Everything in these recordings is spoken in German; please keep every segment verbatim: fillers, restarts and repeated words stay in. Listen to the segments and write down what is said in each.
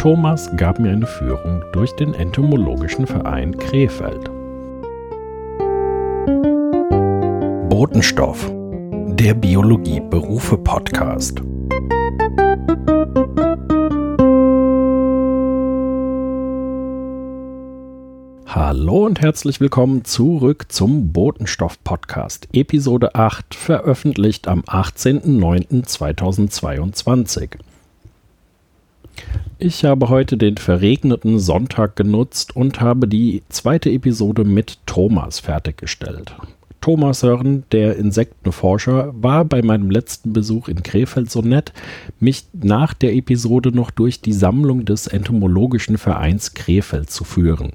Thomas gab mir eine Führung durch den Entomologischen Verein Krefeld. Botenstoff, der Biologie-Berufe-Podcast. Hallo und herzlich willkommen zurück zum Botenstoff-Podcast, Episode acht, veröffentlicht am achtzehnten neunten zweitausendzweiundzwanzig. Ich habe heute den verregneten Sonntag genutzt und habe die zweite Episode mit Thomas fertiggestellt. Thomas Hörren, der Insektenforscher, war bei meinem letzten Besuch in Krefeld so nett, mich nach der Episode noch durch die Sammlung des Entomologischen Vereins Krefeld zu führen.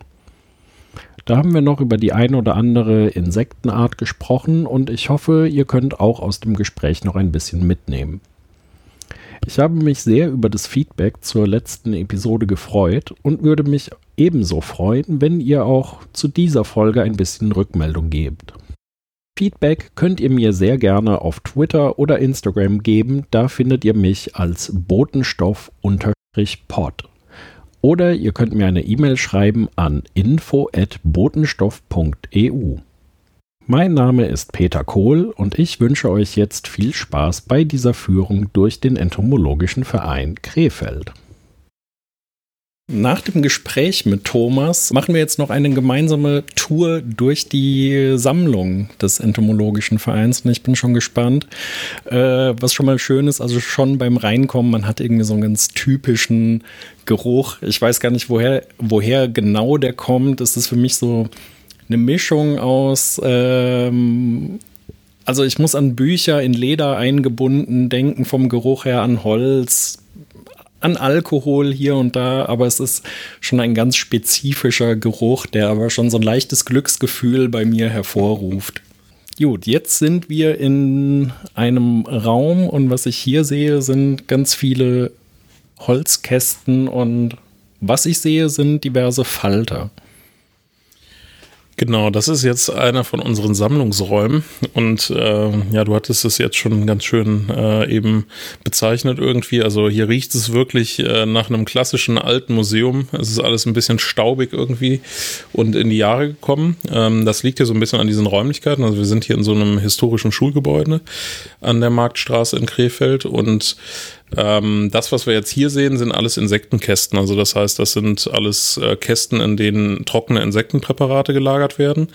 Da haben wir noch über die ein oder andere Insektenart gesprochen und ich hoffe, ihr könnt auch aus dem Gespräch noch ein bisschen mitnehmen. Ich habe mich sehr über das Feedback zur letzten Episode gefreut und würde mich ebenso freuen, wenn ihr auch zu dieser Folge ein bisschen Rückmeldung gebt. Feedback könnt ihr mir sehr gerne auf Twitter oder Instagram geben, da findet ihr mich als botenstoff-pod. Oder ihr könnt mir eine E-Mail schreiben an info at botenstoff punkt e u. Mein Name ist Peter Kohl und ich wünsche euch jetzt viel Spaß bei dieser Führung durch den Entomologischen Verein Krefeld. Nach dem Gespräch mit Thomas machen wir jetzt noch eine gemeinsame Tour durch die Sammlung des Entomologischen Vereins und ich bin schon gespannt, äh, was schon mal schön ist, also schon beim Reinkommen, man hat irgendwie so einen ganz typischen Geruch, ich weiß gar nicht, woher, woher genau der kommt, es ist für mich so eine Mischung aus, ähm, also ich muss an Bücher in Leder eingebunden denken, vom Geruch her an Holz, an Alkohol hier und da, aber es ist schon ein ganz spezifischer Geruch, der aber schon so ein leichtes Glücksgefühl bei mir hervorruft. Gut, jetzt sind wir in einem Raum und was ich hier sehe, sind ganz viele Holzkästen und was ich sehe, sind diverse Falter. Genau, das ist jetzt einer von unseren Sammlungsräumen und äh, ja, du hattest es jetzt schon ganz schön äh, eben bezeichnet irgendwie, also hier riecht es wirklich äh, nach einem klassischen alten Museum, es ist alles ein bisschen staubig irgendwie und in die Jahre gekommen, ähm, das liegt hier so ein bisschen an diesen Räumlichkeiten, also wir sind hier in so einem historischen Schulgebäude an der Marktstraße in Krefeld und Ähm, das, was wir jetzt hier sehen, sind alles Insektenkästen. Also das heißt, das sind alles äh, Kästen, in denen trockene Insektenpräparate gelagert werden.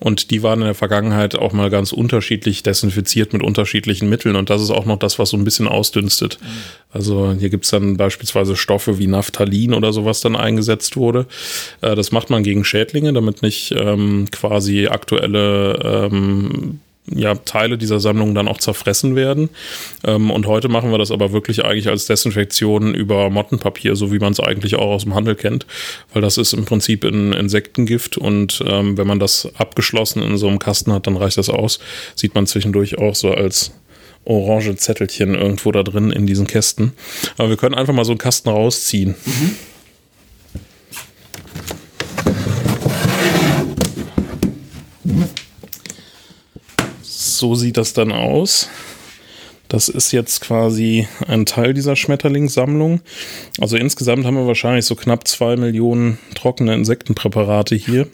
Und die waren in der Vergangenheit auch mal ganz unterschiedlich desinfiziert mit unterschiedlichen Mitteln. Und das ist auch noch das, was so ein bisschen ausdünstet. Mhm. Also hier gibt's dann beispielsweise Stoffe wie Naphthalin oder sowas dann eingesetzt wurde. Äh, das macht man gegen Schädlinge, damit nicht ähm, quasi aktuelle ähm, ja, Teile dieser Sammlung dann auch zerfressen werden. Ähm, und heute machen wir das aber wirklich eigentlich als Desinfektion über Mottenpapier, so wie man es eigentlich auch aus dem Handel kennt, weil das ist im Prinzip ein Insektengift und ähm, wenn man das abgeschlossen in so einem Kasten hat, dann reicht das aus. Sieht man zwischendurch auch so als orange Zettelchen irgendwo da drin in diesen Kästen. Aber wir können einfach mal so einen Kasten rausziehen. Mhm. So sieht das dann aus. Das ist jetzt quasi ein Teil dieser Schmetterlingssammlung. Also insgesamt haben wir wahrscheinlich so knapp zwei Millionen trockene Insektenpräparate hier.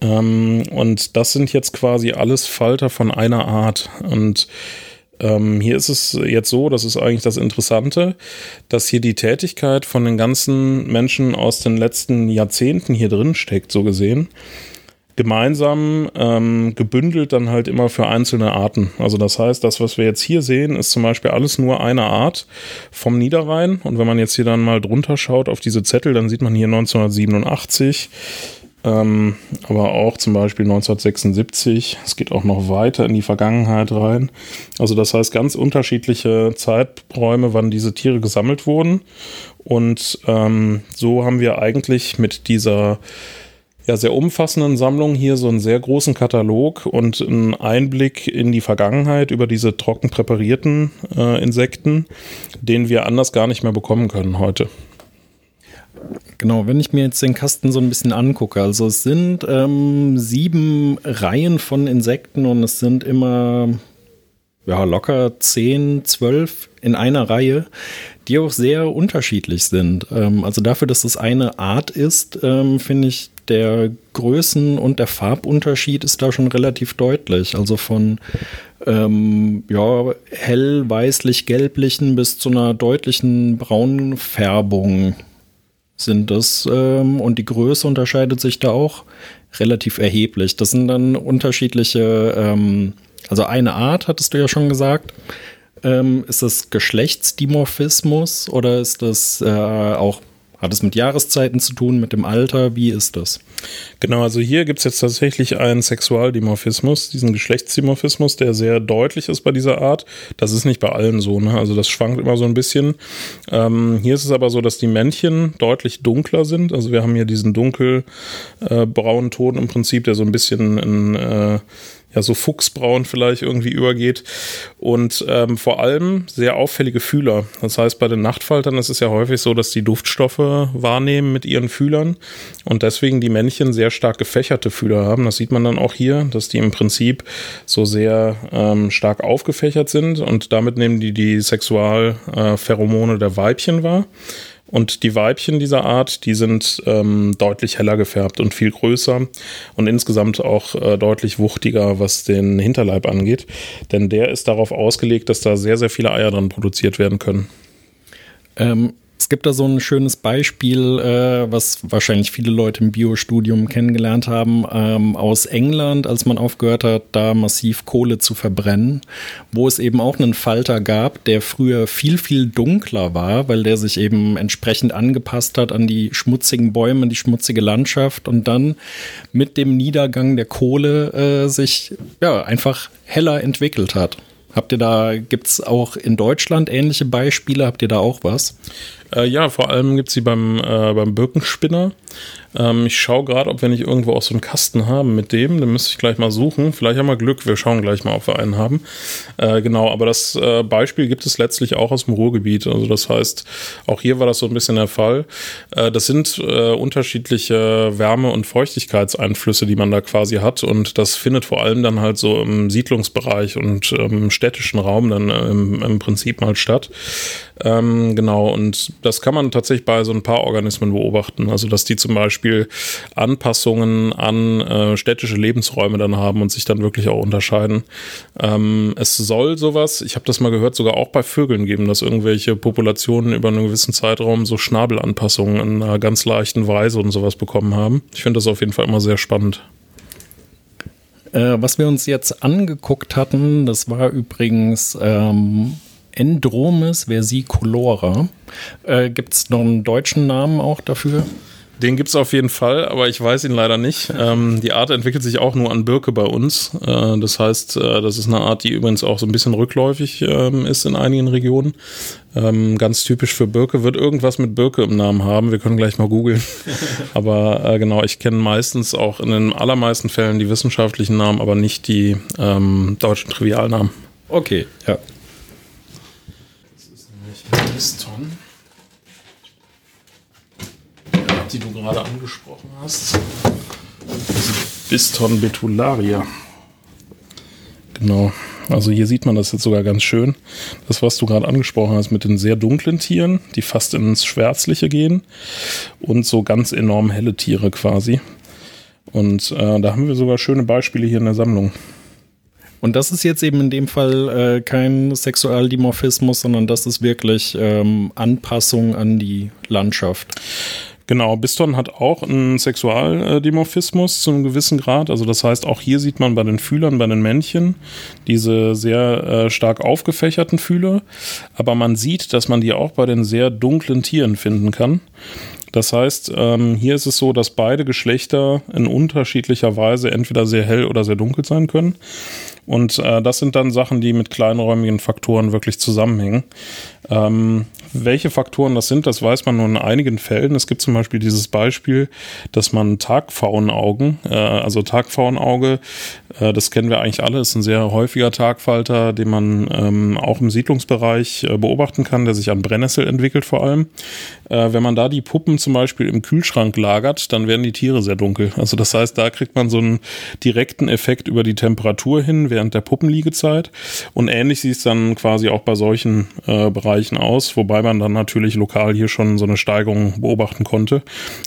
Ähm, und das sind jetzt quasi alles Falter von einer Art. Und ähm, hier ist es jetzt so, das ist eigentlich das Interessante, dass hier die Tätigkeit von den ganzen Menschen aus den letzten Jahrzehnten hier drin steckt, so gesehen. Gemeinsam ähm, gebündelt dann halt immer für einzelne Arten. Also das heißt, das, was wir jetzt hier sehen, ist zum Beispiel alles nur eine Art vom Niederrhein. Und wenn man jetzt hier dann mal drunter schaut auf diese Zettel, dann sieht man hier neunzehnhundertsiebenundachtzig, ähm, aber auch zum Beispiel neunzehnhundertsechsundsiebzig. Es geht auch noch weiter in die Vergangenheit rein. Also das heißt, ganz unterschiedliche Zeiträume, wann diese Tiere gesammelt wurden. Und ähm, so haben wir eigentlich mit dieser ja, sehr umfassenden Sammlung hier so einen sehr großen Katalog und einen Einblick in die Vergangenheit über diese trocken präparierten äh, Insekten, den wir anders gar nicht mehr bekommen können heute. Genau, wenn ich mir jetzt den Kasten so ein bisschen angucke, also es sind ähm, sieben Reihen von Insekten und es sind immer ja, locker zehn, zwölf in einer Reihe, die auch sehr unterschiedlich sind. Ähm, also dafür, dass das eine Art ist, ähm, finde ich, der Größen- und der Farbunterschied ist da schon relativ deutlich. Also von ähm, ja, hell weißlich-gelblichen bis zu einer deutlichen braunen Färbung sind das. Ähm, und die Größe unterscheidet sich da auch relativ erheblich. Das sind dann unterschiedliche, ähm, also eine Art, hattest du ja schon gesagt. Ähm, ist das Geschlechtsdimorphismus oder ist das äh, auch, hat es mit Jahreszeiten zu tun, mit dem Alter? Wie ist das? Genau, also hier gibt es jetzt tatsächlich einen Sexualdimorphismus, diesen Geschlechtsdimorphismus, der sehr deutlich ist bei dieser Art. Das ist nicht bei allen so, ne? Also das schwankt immer so ein bisschen. Ähm, hier ist es aber so, dass die Männchen deutlich dunkler sind. Also wir haben hier diesen dunkelbraunen äh, Ton im Prinzip, der so ein bisschen in... Äh, ja, so fuchsbraun vielleicht irgendwie übergeht und ähm, vor allem sehr auffällige Fühler. Das heißt, bei den Nachtfaltern ist es ja häufig so, dass die Duftstoffe wahrnehmen mit ihren Fühlern und deswegen die Männchen sehr stark gefächerte Fühler haben. Das sieht man dann auch hier, dass die im Prinzip so sehr ähm, stark aufgefächert sind und damit nehmen die die Sexualpheromone äh, der Weibchen wahr. Und die Weibchen dieser Art, die sind ähm, deutlich heller gefärbt und viel größer und insgesamt auch äh, deutlich wuchtiger, was den Hinterleib angeht. Denn der ist darauf ausgelegt, dass da sehr, sehr viele Eier dran produziert werden können. Ähm, es gibt da so ein schönes Beispiel, äh, was wahrscheinlich viele Leute im Biostudium kennengelernt haben, ähm, aus England, als man aufgehört hat, da massiv Kohle zu verbrennen, wo es eben auch einen Falter gab, der früher viel, viel dunkler war, weil der sich eben entsprechend angepasst hat an die schmutzigen Bäume, die schmutzige Landschaft und dann mit dem Niedergang der Kohle äh, sich ja einfach heller entwickelt hat. Habt ihr da, gibt es auch in Deutschland ähnliche Beispiele? Habt ihr da auch was? Äh, ja, vor allem gibt es sie beim, äh, beim Birkenspinner. Ähm, ich schaue gerade, ob wir nicht irgendwo auch so einen Kasten haben mit dem. Den müsste ich gleich mal suchen. Vielleicht haben wir Glück. Wir schauen gleich mal, ob wir einen haben. Äh, genau, aber das äh, Beispiel gibt es letztlich auch aus dem Ruhrgebiet. Also das heißt, auch hier war das so ein bisschen der Fall. Äh, das sind äh, unterschiedliche Wärme- und Feuchtigkeitseinflüsse, die man da quasi hat. Und das findet vor allem dann halt so im Siedlungsbereich und im städtischen Raum dann im, im Prinzip mal statt. Ähm, genau, und das kann man tatsächlich bei so ein paar Organismen beobachten. Also, dass die zum Beispiel Anpassungen an äh, städtische Lebensräume dann haben und sich dann wirklich auch unterscheiden. Ähm, es soll sowas, ich habe das mal gehört, sogar auch bei Vögeln geben, dass irgendwelche Populationen über einen gewissen Zeitraum so Schnabelanpassungen in einer ganz leichten Weise und sowas bekommen haben. Ich finde das auf jeden Fall immer sehr spannend. Äh, was wir uns jetzt angeguckt hatten, das war übrigens... Ähm Endromis versicolora. Äh, gibt es noch einen deutschen Namen auch dafür? Den gibt es auf jeden Fall, aber ich weiß ihn leider nicht. Ähm, die Art entwickelt sich auch nur an Birke bei uns. Äh, das heißt, äh, das ist eine Art, die übrigens auch so ein bisschen rückläufig ähm, ist in einigen Regionen. Ähm, ganz typisch für Birke, wird irgendwas mit Birke im Namen haben. Wir können gleich mal googeln. Aber äh, genau, ich kenne meistens auch in den allermeisten Fällen die wissenschaftlichen Namen, aber nicht die ähm, deutschen Trivialnamen. Okay, ja. Biston, die du gerade angesprochen hast. Biston betularia. Genau. Also hier sieht man das jetzt sogar ganz schön. Das, was du gerade angesprochen hast mit den sehr dunklen Tieren, die fast ins Schwärzliche gehen und so ganz enorm helle Tiere quasi. Und äh, da haben wir sogar schöne Beispiele hier in der Sammlung. Und das ist jetzt eben in dem Fall äh, kein Sexualdimorphismus, sondern das ist wirklich ähm, Anpassung an die Landschaft. Genau, Biston hat auch einen Sexualdimorphismus zu einem gewissen Grad. Also das heißt, auch hier sieht man bei den Fühlern, bei den Männchen, diese sehr äh, stark aufgefächerten Fühler. Aber man sieht, dass man die auch bei den sehr dunklen Tieren finden kann. Das heißt, ähm, hier ist es so, dass beide Geschlechter in unterschiedlicher Weise entweder sehr hell oder sehr dunkel sein können. Und äh, das sind dann Sachen, die mit kleinräumigen Faktoren wirklich zusammenhängen. Ähm, welche Faktoren das sind, das weiß man nur in einigen Fällen. Es gibt zum Beispiel dieses Beispiel, dass man Tagpfauenaugen, äh, also Tagpfauenauge, äh, das kennen wir eigentlich alle, ist ein sehr häufiger Tagfalter, den man ähm, auch im Siedlungsbereich äh, beobachten kann, der sich an Brennnessel entwickelt vor allem. Äh, wenn man da die Puppen zum Beispiel im Kühlschrank lagert, dann werden die Tiere sehr dunkel. Also das heißt, da kriegt man so einen direkten Effekt über die Temperatur hin, während der Puppenliegezeit. Und ähnlich sieht es dann quasi auch bei solchen äh, Bereichen aus, wobei man dann natürlich lokal hier schon so eine Steigerung beobachten konnte.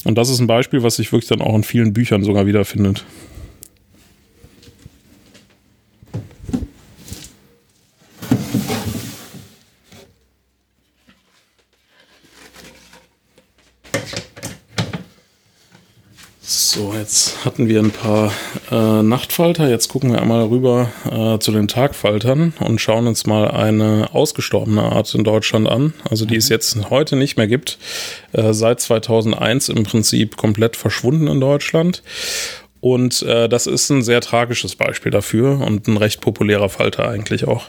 Und das ist ein Beispiel, was sich wirklich dann auch in vielen Büchern sogar wiederfindet. So, jetzt hatten wir ein paar äh, Nachtfalter. Jetzt gucken wir einmal rüber äh, zu den Tagfaltern und schauen uns mal eine ausgestorbene Art in Deutschland an. Also die es jetzt heute nicht mehr gibt, äh, seit zweitausendeins im Prinzip komplett verschwunden in Deutschland. Und äh, das ist ein sehr tragisches Beispiel dafür und ein recht populärer Falter eigentlich auch.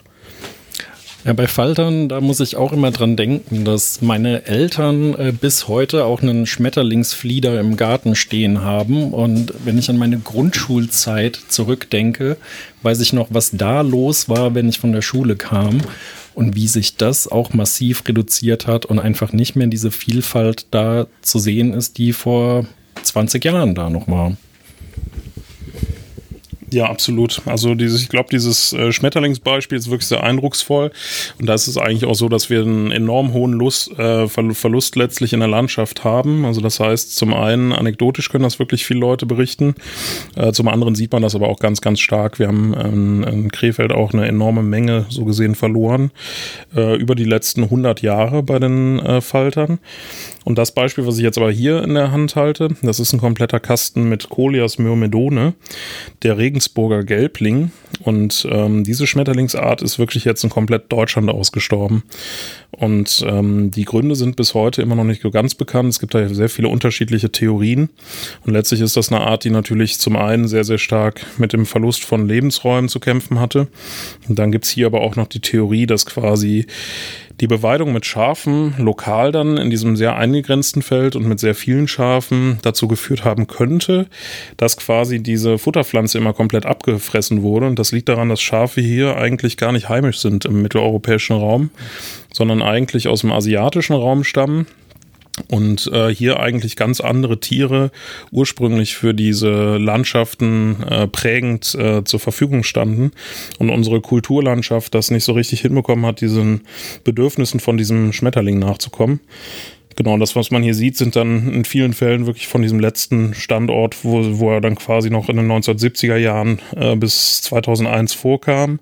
Ja, bei Faltern, da muss ich auch immer dran denken, dass meine Eltern äh, bis heute auch einen Schmetterlingsflieder im Garten stehen haben. Und wenn ich an meine Grundschulzeit zurückdenke, weiß ich noch, was da los war, wenn ich von der Schule kam und wie sich das auch massiv reduziert hat und einfach nicht mehr diese Vielfalt da zu sehen ist, die vor zwanzig Jahren da noch war. Ja, absolut. Also dieses, ich glaube, dieses äh, Schmetterlingsbeispiel ist wirklich sehr eindrucksvoll. Und da ist es eigentlich auch so, dass wir einen enorm hohen Lust, äh, Verlust letztlich in der Landschaft haben. Also das heißt, zum einen anekdotisch können das wirklich viele Leute berichten. Äh, zum anderen sieht man das aber auch ganz, ganz stark. Wir haben ähm, in Krefeld auch eine enorme Menge so gesehen verloren äh, über die letzten hundert Jahre bei den äh, Faltern. Und das Beispiel, was ich jetzt aber hier in der Hand halte, das ist ein kompletter Kasten mit Colias myrmidone, der Regensburger Gelbling. Und ähm, diese Schmetterlingsart ist wirklich jetzt in komplett Deutschland ausgestorben. Und ähm, die Gründe sind bis heute immer noch nicht so ganz bekannt. Es gibt da sehr viele unterschiedliche Theorien. Und letztlich ist das eine Art, die natürlich zum einen sehr, sehr stark mit dem Verlust von Lebensräumen zu kämpfen hatte. Und dann gibt's hier aber auch noch die Theorie, dass quasi die Beweidung mit Schafen lokal dann in diesem sehr eingegrenzten Feld und mit sehr vielen Schafen dazu geführt haben könnte, dass quasi diese Futterpflanze immer komplett abgefressen wurde. Und das liegt daran, dass Schafe hier eigentlich gar nicht heimisch sind im mitteleuropäischen Raum, sondern eigentlich aus dem asiatischen Raum stammen. Und äh, hier eigentlich ganz andere Tiere ursprünglich für diese Landschaften äh, prägend äh, zur Verfügung standen und unsere Kulturlandschaft das nicht so richtig hinbekommen hat, diesen Bedürfnissen von diesem Schmetterling nachzukommen. Genau, das, was man hier sieht, sind dann in vielen Fällen wirklich von diesem letzten Standort, wo, wo er dann quasi noch in den neunzehnhundertsiebziger Jahren äh, bis zweitausendeins vorkam.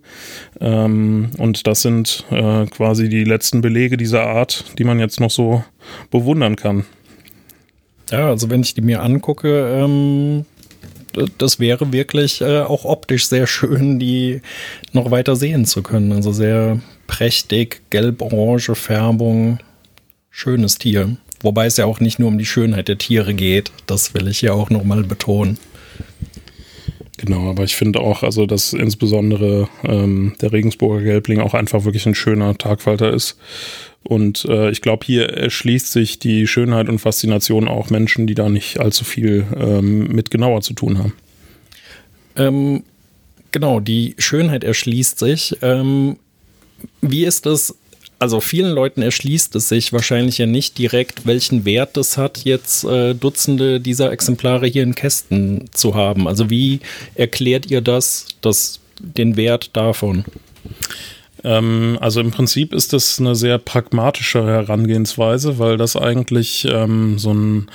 Ähm, und das sind äh, quasi die letzten Belege dieser Art, die man jetzt noch so bewundern kann. Ja, also wenn ich die mir angucke, ähm, das wäre wirklich äh, auch optisch sehr schön, die noch weiter sehen zu können. Also sehr prächtig, gelb-orange Färbung. Schönes Tier. Wobei es ja auch nicht nur um die Schönheit der Tiere geht. Das will ich ja auch nochmal betonen. Genau, aber ich finde auch, also dass insbesondere ähm, der Regensburger Gelbling auch einfach wirklich ein schöner Tagfalter ist. Und äh, ich glaube, hier erschließt sich die Schönheit und Faszination auch Menschen, die da nicht allzu viel ähm, mit genauer zu tun haben. Ähm, genau, die Schönheit erschließt sich. Ähm, wie ist das? Also vielen Leuten erschließt es sich wahrscheinlich ja nicht direkt, welchen Wert es hat, jetzt äh, Dutzende dieser Exemplare hier in Kästen zu haben. Also wie erklärt ihr das, das den Wert davon? Also im Prinzip ist das eine sehr pragmatische Herangehensweise, weil das eigentlich ähm, so ein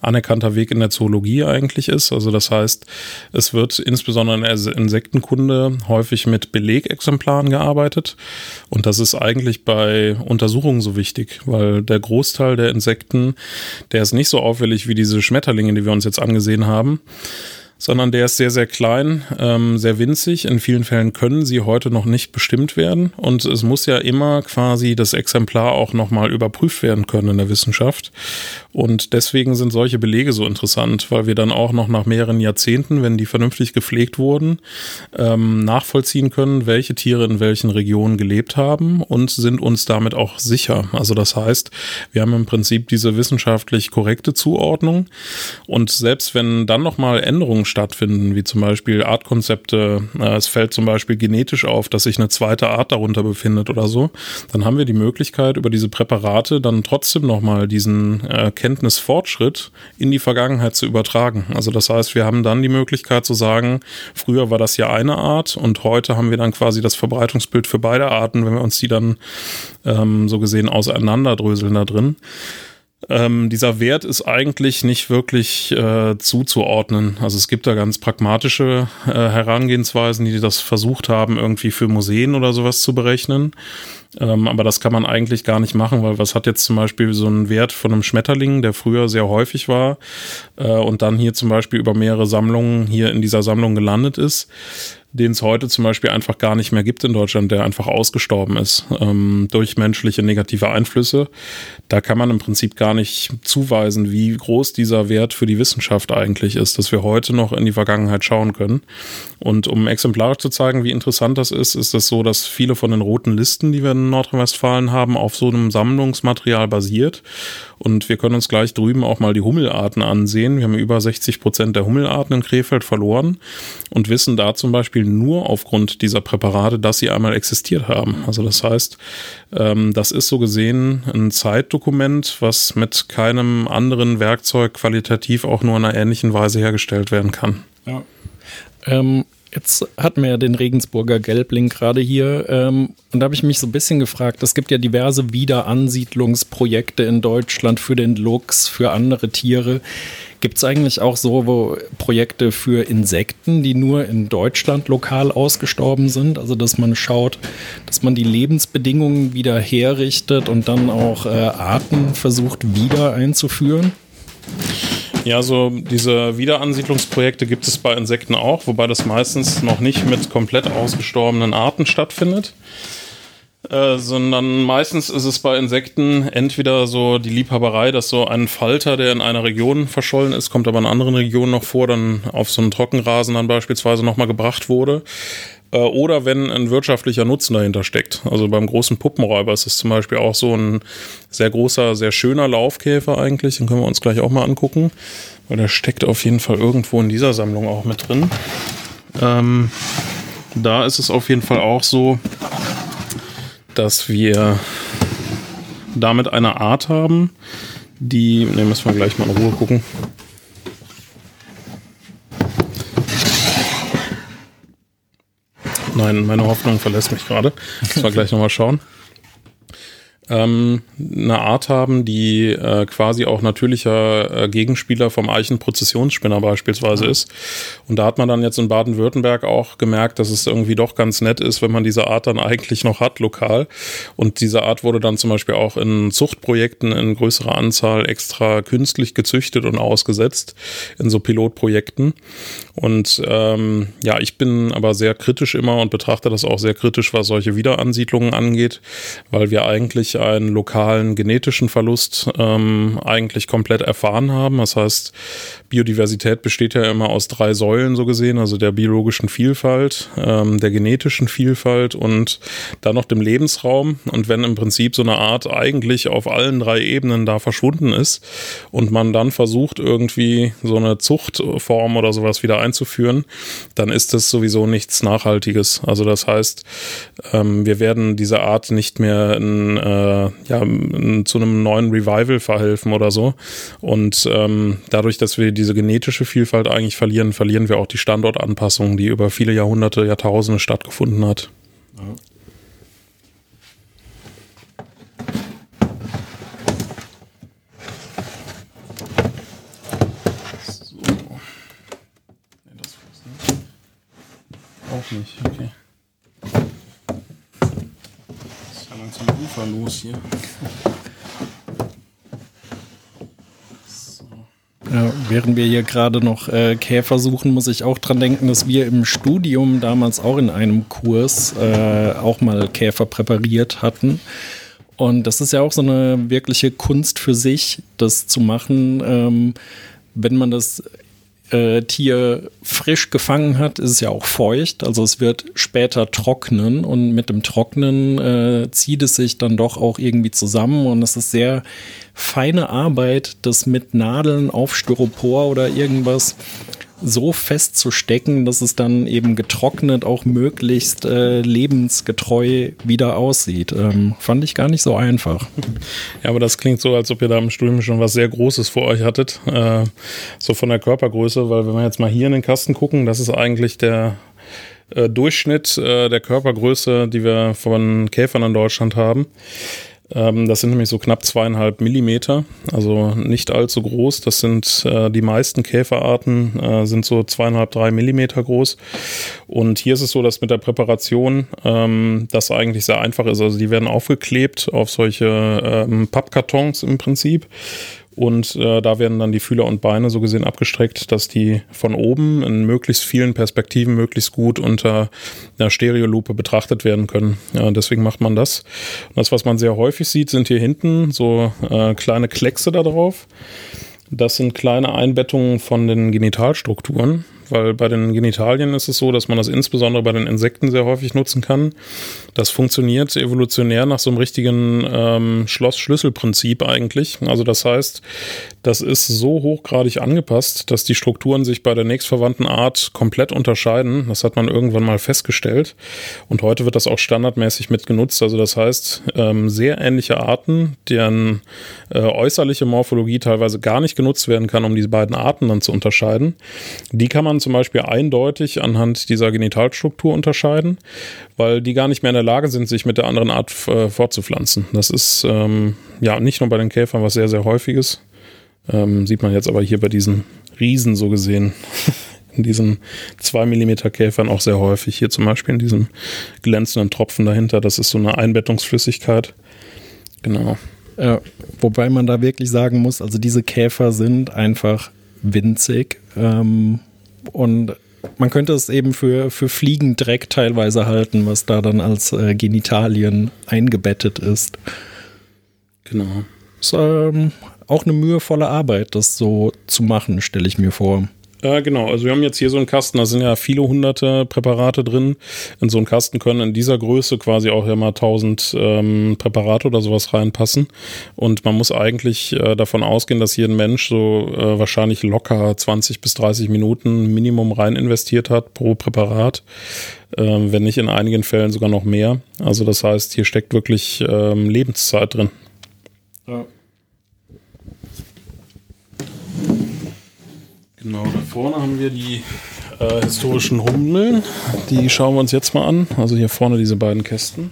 anerkannter Weg in der Zoologie eigentlich ist. Also das heißt, es wird insbesondere in der Insektenkunde häufig mit Belegexemplaren gearbeitet. Und das ist eigentlich bei Untersuchungen so wichtig, weil der Großteil der Insekten, der ist nicht so auffällig wie diese Schmetterlinge, die wir uns jetzt angesehen haben, sondern der ist sehr, sehr klein, ähm, sehr winzig. In vielen Fällen können sie heute noch nicht bestimmt werden. Und es muss ja immer quasi das Exemplar auch nochmal überprüft werden können in der Wissenschaft. Und deswegen sind solche Belege so interessant, weil wir dann auch noch nach mehreren Jahrzehnten, wenn die vernünftig gepflegt wurden, ähm, nachvollziehen können, welche Tiere in welchen Regionen gelebt haben und sind uns damit auch sicher. Also das heißt, wir haben im Prinzip diese wissenschaftlich korrekte Zuordnung. Und selbst wenn dann nochmal Änderungen stattfinden, wie zum Beispiel Artkonzepte. Es fällt zum Beispiel genetisch auf, dass sich eine zweite Art darunter befindet oder so. Dann haben wir die Möglichkeit, über diese Präparate dann trotzdem nochmal diesen Erkenntnisfortschritt in die Vergangenheit zu übertragen. Also das heißt, wir haben dann die Möglichkeit zu sagen, früher war das ja eine Art und heute haben wir dann quasi das Verbreitungsbild für beide Arten, wenn wir uns die dann ähm, so gesehen auseinanderdröseln da drin. Ähm, dieser Wert ist eigentlich nicht wirklich äh, zuzuordnen. Also es gibt da ganz pragmatische äh, Herangehensweisen, die das versucht haben, irgendwie für Museen oder sowas zu berechnen. Ähm, aber das kann man eigentlich gar nicht machen, weil was hat jetzt zum Beispiel so einen Wert von einem Schmetterling, der früher sehr häufig war äh, und dann hier zum Beispiel über mehrere Sammlungen hier in dieser Sammlung gelandet ist, den es heute zum Beispiel einfach gar nicht mehr gibt in Deutschland, der einfach ausgestorben ist ähm, durch menschliche negative Einflüsse. Da kann man im Prinzip gar nicht zuweisen, wie groß dieser Wert für die Wissenschaft eigentlich ist, dass wir heute noch in die Vergangenheit schauen können. Und um exemplarisch zu zeigen, wie interessant das ist, ist das so, dass viele von den roten Listen, die wir in Nordrhein-Westfalen haben, auf so einem Sammlungsmaterial basiert. Und wir können uns gleich drüben auch mal die Hummelarten ansehen. Wir haben über sechzig Prozent der Hummelarten in Krefeld verloren und wissen da zum Beispiel nur aufgrund dieser Präparate, dass sie einmal existiert haben. Also das heißt, das ist so gesehen ein Zeitdokument, was mit keinem anderen Werkzeug qualitativ auch nur in einer ähnlichen Weise hergestellt werden kann. Ja. Ähm, jetzt hatten wir ja den Regensburger Gelbling gerade hier ähm, und da habe ich mich so ein bisschen gefragt, es gibt ja diverse Wiederansiedlungsprojekte in Deutschland für den Luchs, für andere Tiere. Gibt es eigentlich auch so wo Projekte für Insekten, die nur in Deutschland lokal ausgestorben sind? Also dass man schaut, dass man die Lebensbedingungen wieder herrichtet und dann auch äh, Arten versucht wieder einzuführen? Ja, so diese Wiederansiedlungsprojekte gibt es bei Insekten auch, wobei das meistens noch nicht mit komplett ausgestorbenen Arten stattfindet, äh, sondern meistens ist es bei Insekten entweder so die Liebhaberei, dass so ein Falter, der in einer Region verschollen ist, kommt aber in anderen Regionen noch vor, dann auf so einen Trockenrasen dann beispielsweise nochmal gebracht wurde. Oder wenn ein wirtschaftlicher Nutzen dahinter steckt. Also beim großen Puppenräuber ist es zum Beispiel auch so ein sehr großer, sehr schöner Laufkäfer eigentlich. Den können wir uns gleich auch mal angucken. Weil der steckt auf jeden Fall irgendwo in dieser Sammlung auch mit drin. Ähm, da ist es auf jeden Fall auch so, dass wir damit eine Art haben, die... Ne, müssen wir gleich mal in Ruhe gucken. Nein, meine Hoffnung verlässt mich gerade. Müssen wir gleich nochmal schauen. Ähm, eine Art haben, die äh, quasi auch natürlicher äh, Gegenspieler vom Eichenprozessionsspinner beispielsweise ist. Und da hat man dann jetzt in Baden-Württemberg auch gemerkt, dass es irgendwie doch ganz nett ist, wenn man diese Art dann eigentlich noch hat, lokal. Und diese Art wurde dann zum Beispiel auch in Zuchtprojekten in größerer Anzahl extra künstlich gezüchtet und ausgesetzt in so Pilotprojekten. Und ähm, ja, ich bin aber sehr kritisch immer und betrachte das auch sehr kritisch, was solche Wiederansiedlungen angeht, weil wir eigentlich einen lokalen genetischen Verlust ähm, eigentlich komplett erfahren haben. Das heißt, Biodiversität besteht ja immer aus drei Säulen so gesehen, also der biologischen Vielfalt, ähm, der genetischen Vielfalt und dann noch dem Lebensraum. Und wenn im Prinzip so eine Art eigentlich auf allen drei Ebenen da verschwunden ist und man dann versucht, irgendwie so eine Zuchtform oder sowas wieder einzuführen, dann ist das sowieso nichts Nachhaltiges. Also das heißt, ähm, wir werden diese Art nicht mehr in äh, Ja, zu einem neuen Revival verhelfen oder so. Und ähm, dadurch, dass wir diese genetische Vielfalt eigentlich verlieren, verlieren wir auch die Standortanpassung, die über viele Jahrhunderte, Jahrtausende stattgefunden hat. Ja. So. Nee, das funktioniert. Auch nicht, okay. Zum Ufer los hier. So. Ja, während wir hier gerade noch äh, Käfer suchen, muss ich auch dran denken, dass wir im Studium damals auch in einem Kurs äh, auch mal Käfer präpariert hatten. Und das ist ja auch so eine wirkliche Kunst für sich, das zu machen, ähm, wenn man das Äh, Tier frisch gefangen hat, ist es ja auch feucht, also es wird später trocknen und mit dem Trocknen äh, zieht es sich dann doch auch irgendwie zusammen und es ist sehr feine Arbeit, das mit Nadeln auf Styropor oder irgendwas so festzustecken, dass es dann eben getrocknet auch möglichst äh, lebensgetreu wieder aussieht. Ähm, fand ich gar nicht so einfach. Ja, aber das klingt so, als ob ihr da im Studium schon was sehr Großes vor euch hattet, äh, so von der Körpergröße, weil wenn wir jetzt mal hier in den Kasten gucken, das ist eigentlich der äh, Durchschnitt äh, der Körpergröße, die wir von Käfern in Deutschland haben. Das sind nämlich so knapp zweieinhalb Millimeter, also nicht allzu groß. Das sind äh, die meisten Käferarten, äh, sind so zweieinhalb, drei Millimeter groß. Und hier ist es so, dass mit der Präparation ähm, das eigentlich sehr einfach ist. Also die werden aufgeklebt auf solche ähm, Pappkartons im Prinzip. Und äh, da werden dann die Fühler und Beine so gesehen abgestreckt, dass die von oben in möglichst vielen Perspektiven möglichst gut unter einer Stereolupe betrachtet werden können. Ja, deswegen macht man das. Und das, was man sehr häufig sieht, sind hier hinten so äh, kleine Kleckse da drauf. Das sind kleine Einbettungen von den Genitalstrukturen, weil bei den Genitalien ist es so, dass man das insbesondere bei den Insekten sehr häufig nutzen kann. Das funktioniert evolutionär nach so einem richtigen ähm, Schloss-Schlüssel-Prinzip eigentlich. Also das heißt, das ist so hochgradig angepasst, dass die Strukturen sich bei der nächstverwandten Art komplett unterscheiden. Das hat man irgendwann mal festgestellt und heute wird das auch standardmäßig mitgenutzt. Also das heißt, ähm, sehr ähnliche Arten, deren äh, äußerliche Morphologie teilweise gar nicht genutzt werden kann, um diese beiden Arten dann zu unterscheiden. Die kann man zum Beispiel eindeutig anhand dieser Genitalstruktur unterscheiden, weil die gar nicht mehr in der Lage sind, sich mit der anderen Art äh, fortzupflanzen. Das ist ähm, ja nicht nur bei den Käfern was sehr, sehr häufiges. Ähm, sieht man jetzt aber hier bei diesen Riesen so gesehen, in diesen zwei Millimeter Käfern auch sehr häufig. Hier zum Beispiel in diesem glänzenden Tropfen dahinter, das ist so eine Einbettungsflüssigkeit. Genau. Äh, wobei man da wirklich sagen muss, also diese Käfer sind einfach winzig ähm, und man könnte es eben für, für Fliegendreck teilweise halten, was da dann als äh, Genitalien eingebettet ist. Genau. Ist ähm, auch eine mühevolle Arbeit, das so zu machen, stelle ich mir vor. Ja, genau. Also wir haben jetzt hier so einen Kasten, da sind ja viele hunderte Präparate drin. In so einen Kasten können in dieser Größe quasi auch ja mal tausend ähm, Präparate oder sowas reinpassen. Und man muss eigentlich äh, davon ausgehen, dass hier ein Mensch so äh, wahrscheinlich locker zwanzig bis dreißig Minuten Minimum rein investiert hat pro Präparat. Ähm, wenn nicht in einigen Fällen sogar noch mehr. Also das heißt, hier steckt wirklich ähm, Lebenszeit drin. Ja. Genau, da vorne haben wir die äh, historischen Hummeln, die schauen wir uns jetzt mal an, also hier vorne diese beiden Kästen.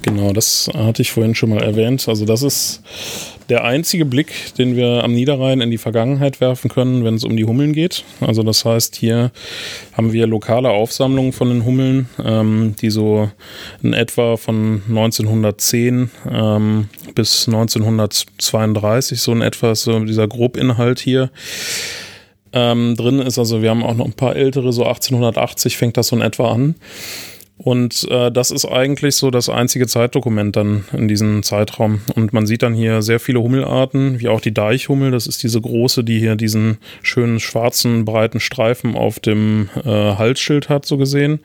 Genau, das hatte ich vorhin schon mal erwähnt, also das ist der einzige Blick, den wir am Niederrhein in die Vergangenheit werfen können, wenn es um die Hummeln geht. Also das heißt, hier haben wir lokale Aufsammlungen von den Hummeln, ähm, die so in etwa von neunzehnhundertzehn ähm, bis neunzehnhundertzweiunddreißig, so in etwa so dieser Grobinhalt hier ähm, drin ist. Also wir haben auch noch ein paar ältere, so achtzehnhundertachtzig fängt das so in etwa an. Und äh, das ist eigentlich so das einzige Zeitdokument dann in diesem Zeitraum. Und man sieht dann hier sehr viele Hummelarten, wie auch die Deichhummel. Das ist diese große, die hier diesen schönen schwarzen, breiten Streifen auf dem äh, Halsschild hat, so gesehen.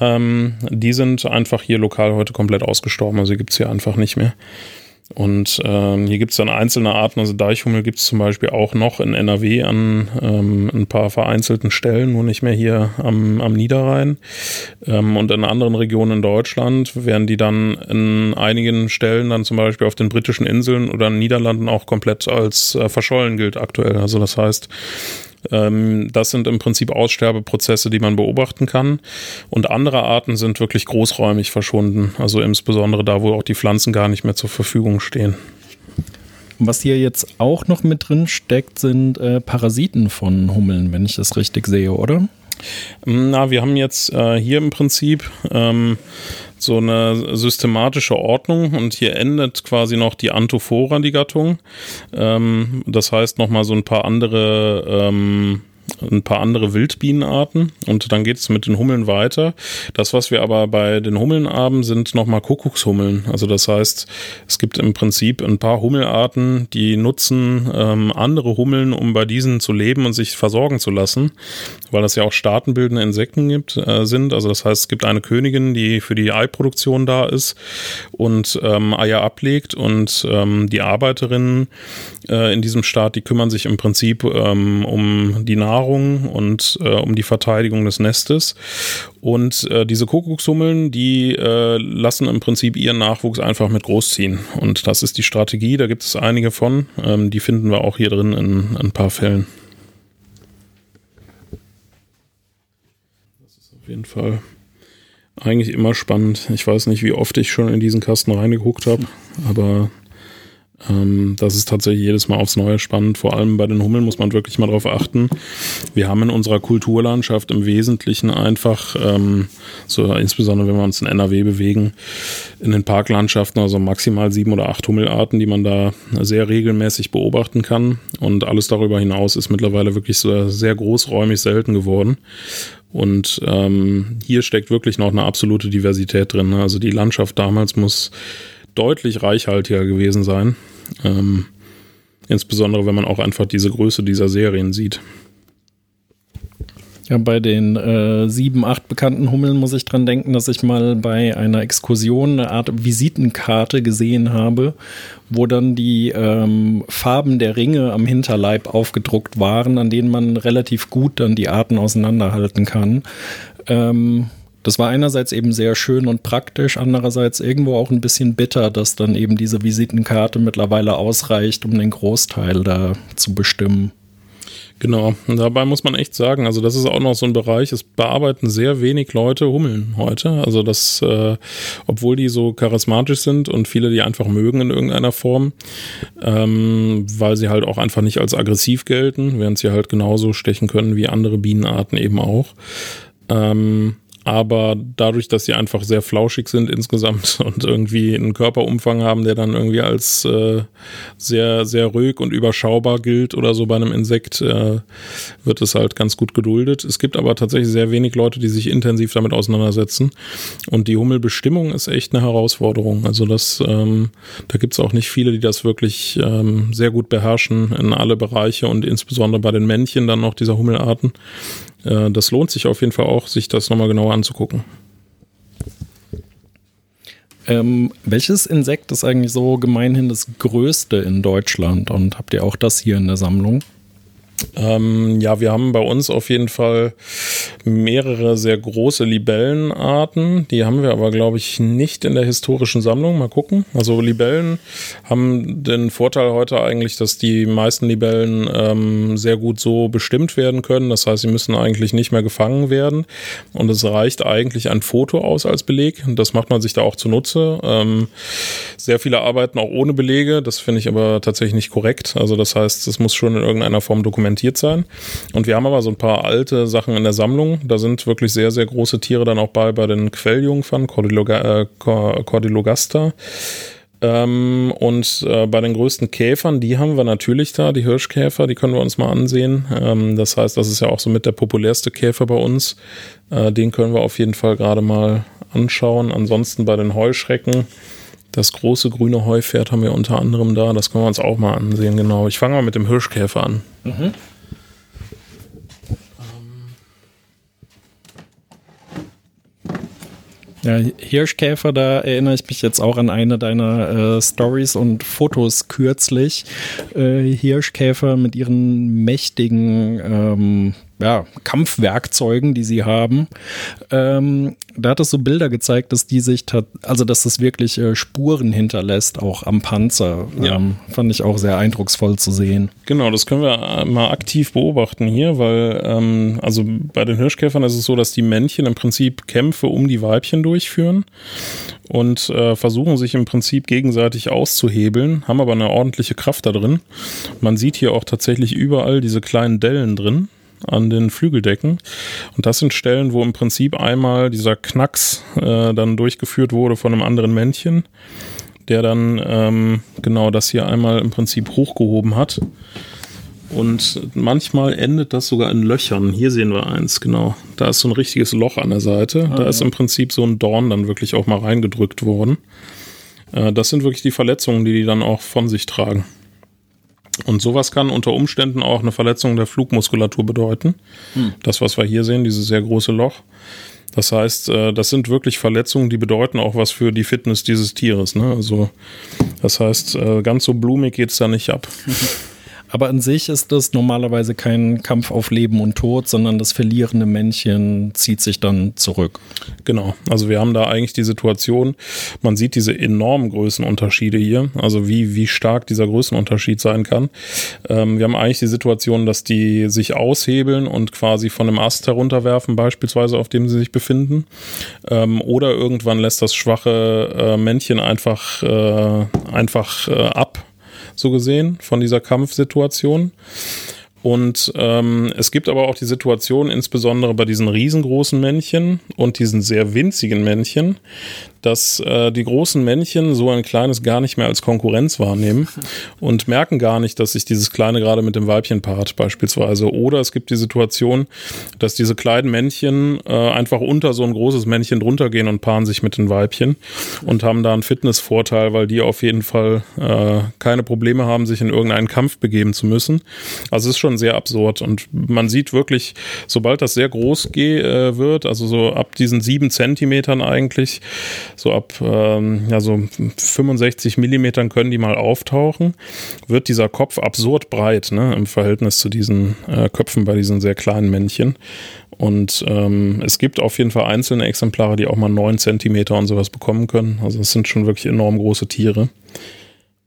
Ähm, die sind einfach hier lokal heute komplett ausgestorben. Also die gibt es hier einfach nicht mehr. Und ähm, hier gibt es dann einzelne Arten, also Deichhummel gibt es zum Beispiel auch noch in N R W an ähm, ein paar vereinzelten Stellen, nur nicht mehr hier am, am Niederrhein. Ähm, und in anderen Regionen in Deutschland werden die dann in einigen Stellen dann zum Beispiel auf den britischen Inseln oder in den Niederlanden auch komplett als äh, verschollen gilt aktuell. Also das heißt, das sind im Prinzip Aussterbeprozesse, die man beobachten kann. Und andere Arten sind wirklich großräumig verschwunden. Also insbesondere da, wo auch die Pflanzen gar nicht mehr zur Verfügung stehen. Was hier jetzt auch noch mit drin steckt, sind äh, Parasiten von Hummeln, wenn ich das richtig sehe, oder? Na, wir haben jetzt äh, hier im Prinzip ähm, so eine systematische Ordnung und hier endet quasi noch die Anthophora, die Gattung. Ähm, das heißt nochmal so ein paar andere ähm, ein paar andere Wildbienenarten und dann geht es mit den Hummeln weiter. Das, was wir aber bei den Hummeln haben, sind nochmal Kuckuckshummeln. Also das heißt, es gibt im Prinzip ein paar Hummelarten, die nutzen ähm, andere Hummeln, um bei diesen zu leben und sich versorgen zu lassen, weil das ja auch staatenbildende Insekten gibt, äh, sind. Also das heißt, es gibt eine Königin, die für die Eiproduktion da ist und ähm, Eier ablegt und ähm, die Arbeiterinnen äh, in diesem Staat, die kümmern sich im Prinzip ähm, um die Nahrung und äh, um die Verteidigung des Nestes. Und äh, diese Kuckuckshummeln, die äh, lassen im Prinzip ihren Nachwuchs einfach mit großziehen. Und das ist die Strategie, da gibt es einige von. Ähm, die finden wir auch hier drin in, in ein paar Fällen. Das ist auf jeden Fall eigentlich immer spannend. Ich weiß nicht, wie oft ich schon in diesen Kasten reingeguckt habe, aber ähm, das ist tatsächlich jedes Mal aufs Neue spannend. Vor allem bei den Hummeln muss man wirklich mal drauf achten. Wir haben in unserer Kulturlandschaft im Wesentlichen einfach, ähm, so insbesondere wenn wir uns in N R W bewegen, in den Parklandschaften also maximal sieben oder acht Hummelarten, die man da sehr regelmäßig beobachten kann. Und alles darüber hinaus ist mittlerweile wirklich sehr, sehr großräumig selten geworden. Und ähm, hier steckt wirklich noch eine absolute Diversität drin. Also die Landschaft damals muss deutlich reichhaltiger gewesen sein. Ähm, insbesondere, wenn man auch einfach diese Größe dieser Serien sieht. Ja, bei den äh, sieben, acht bekannten Hummeln muss ich dran denken, dass ich mal bei einer Exkursion eine Art Visitenkarte gesehen habe, wo dann die ähm, Farben der Ringe am Hinterleib aufgedruckt waren, an denen man relativ gut dann die Arten auseinanderhalten kann. Ähm, das war einerseits eben sehr schön und praktisch, andererseits irgendwo auch ein bisschen bitter, dass dann eben diese Visitenkarte mittlerweile ausreicht, um den Großteil da zu bestimmen. Genau, und dabei muss man echt sagen, also das ist auch noch so ein Bereich, es bearbeiten sehr wenig Leute Hummeln heute, also das, äh, obwohl die so charismatisch sind und viele die einfach mögen in irgendeiner Form, ähm, weil sie halt auch einfach nicht als aggressiv gelten, während sie halt genauso stechen können wie andere Bienenarten eben auch, ähm, aber dadurch, dass sie einfach sehr flauschig sind insgesamt und irgendwie einen Körperumfang haben, der dann irgendwie als äh, sehr, sehr ruhig und überschaubar gilt oder so bei einem Insekt, äh, wird es halt ganz gut geduldet. Es gibt aber tatsächlich sehr wenig Leute, die sich intensiv damit auseinandersetzen. Und die Hummelbestimmung ist echt eine Herausforderung. Also das, ähm, da gibt es auch nicht viele, die das wirklich ähm, sehr gut beherrschen in alle Bereiche und insbesondere bei den Männchen dann noch dieser Hummelarten. Das lohnt sich auf jeden Fall auch, sich das nochmal genauer anzugucken. Ähm, welches Insekt ist eigentlich so gemeinhin das größte in Deutschland? Und habt ihr auch das hier in der Sammlung? Ähm, ja, wir haben bei uns auf jeden Fall mehrere sehr große Libellenarten. Die haben wir aber, glaube ich, nicht in der historischen Sammlung. Mal gucken. Also Libellen haben den Vorteil heute eigentlich, dass die meisten Libellen ähm, sehr gut so bestimmt werden können. Das heißt, sie müssen eigentlich nicht mehr gefangen werden. Und es reicht eigentlich ein Foto aus als Beleg. Das macht man sich da auch zunutze. Ähm, sehr viele arbeiten auch ohne Belege. Das finde ich aber tatsächlich nicht korrekt. Also das heißt, es muss schon in irgendeiner Form dokumentiert sein. Und wir haben aber so ein paar alte Sachen in der Sammlung. Da sind wirklich sehr, sehr große Tiere dann auch bei, bei den Quelljungfern, Cordyloga, äh, Cordylogaster. Ähm, und äh, bei den größten Käfern, die haben wir natürlich da, die Hirschkäfer, die können wir uns mal ansehen. Ähm, das heißt, das ist ja auch so mit der populärste Käfer bei uns. Äh, den können wir auf jeden Fall gerade mal anschauen. Ansonsten bei den Heuschrecken. Das große grüne Heupferd haben wir unter anderem da. Das können wir uns auch mal ansehen, genau. Ich fange mal mit dem Hirschkäfer an. Mhm. Ja, Hirschkäfer, da erinnere ich mich jetzt auch an eine deiner äh, Stories und Fotos kürzlich. Äh, Hirschkäfer mit ihren mächtigen ähm, ja, Kampfwerkzeugen, die sie haben. Ähm, da hat es so Bilder gezeigt, dass die sich, tat, also dass das wirklich äh, Spuren hinterlässt, auch am Panzer. Ja. Ähm, fand ich auch sehr eindrucksvoll zu sehen. Genau, das können wir mal aktiv beobachten hier, weil ähm, also bei den Hirschkäfern ist es so, dass die Männchen im Prinzip Kämpfe um die Weibchen durchführen und äh, versuchen sich im Prinzip gegenseitig auszuhebeln, haben aber eine ordentliche Kraft da drin. Man sieht hier auch tatsächlich überall diese kleinen Dellen drin an den Flügeldecken. Und das sind Stellen, wo im Prinzip einmal dieser Knacks äh, dann durchgeführt wurde von einem anderen Männchen, der dann ähm, genau das hier einmal im Prinzip hochgehoben hat. Und manchmal endet das sogar in Löchern. Hier sehen wir eins, genau. Da ist so ein richtiges Loch an der Seite. Ah, da ja. ist im Prinzip so ein Dorn dann wirklich auch mal reingedrückt worden. Äh, das sind wirklich die Verletzungen, die die dann auch von sich tragen. Und sowas kann unter Umständen auch eine Verletzung der Flugmuskulatur bedeuten. Hm. Das, was wir hier sehen, dieses sehr große Loch. Das heißt, das sind wirklich Verletzungen, die bedeuten auch was für die Fitness dieses Tieres. Ne? Also, das heißt, ganz so blumig geht es da nicht ab. Aber an sich ist das normalerweise kein Kampf auf Leben und Tod, sondern das verlierende Männchen zieht sich dann zurück. Genau, also wir haben da eigentlich die Situation, man sieht diese enormen Größenunterschiede hier, also wie, wie stark dieser Größenunterschied sein kann. Ähm, wir haben eigentlich die Situation, dass die sich aushebeln und quasi von einem Ast herunterwerfen, beispielsweise, auf dem sie sich befinden. Ähm, oder irgendwann lässt das schwache äh, Männchen einfach, äh, einfach äh, ab. So gesehen, von dieser Kampfsituation. Und ähm, es gibt aber auch die Situation, insbesondere bei diesen riesengroßen Männchen und diesen sehr winzigen Männchen, dass äh, die großen Männchen so ein kleines gar nicht mehr als Konkurrenz wahrnehmen und merken gar nicht, dass sich dieses kleine gerade mit dem Weibchen paart beispielsweise. Oder es gibt die Situation, dass diese kleinen Männchen äh, einfach unter so ein großes Männchen drunter gehen und paaren sich mit den Weibchen und haben da einen Fitnessvorteil, weil die auf jeden Fall äh, keine Probleme haben, sich in irgendeinen Kampf begeben zu müssen. Also es ist schon sehr absurd und man sieht wirklich, sobald das sehr groß ge- äh, wird, also so ab diesen sieben Zentimetern eigentlich, so ab ähm, ja, so fünfundsechzig Millimetern können die mal auftauchen, wird dieser Kopf absurd breit, ne, im Verhältnis zu diesen äh, Köpfen bei diesen sehr kleinen Männchen. Und ähm, es gibt auf jeden Fall einzelne Exemplare, die auch mal neun Zentimeter und sowas bekommen können. Also es sind schon wirklich enorm große Tiere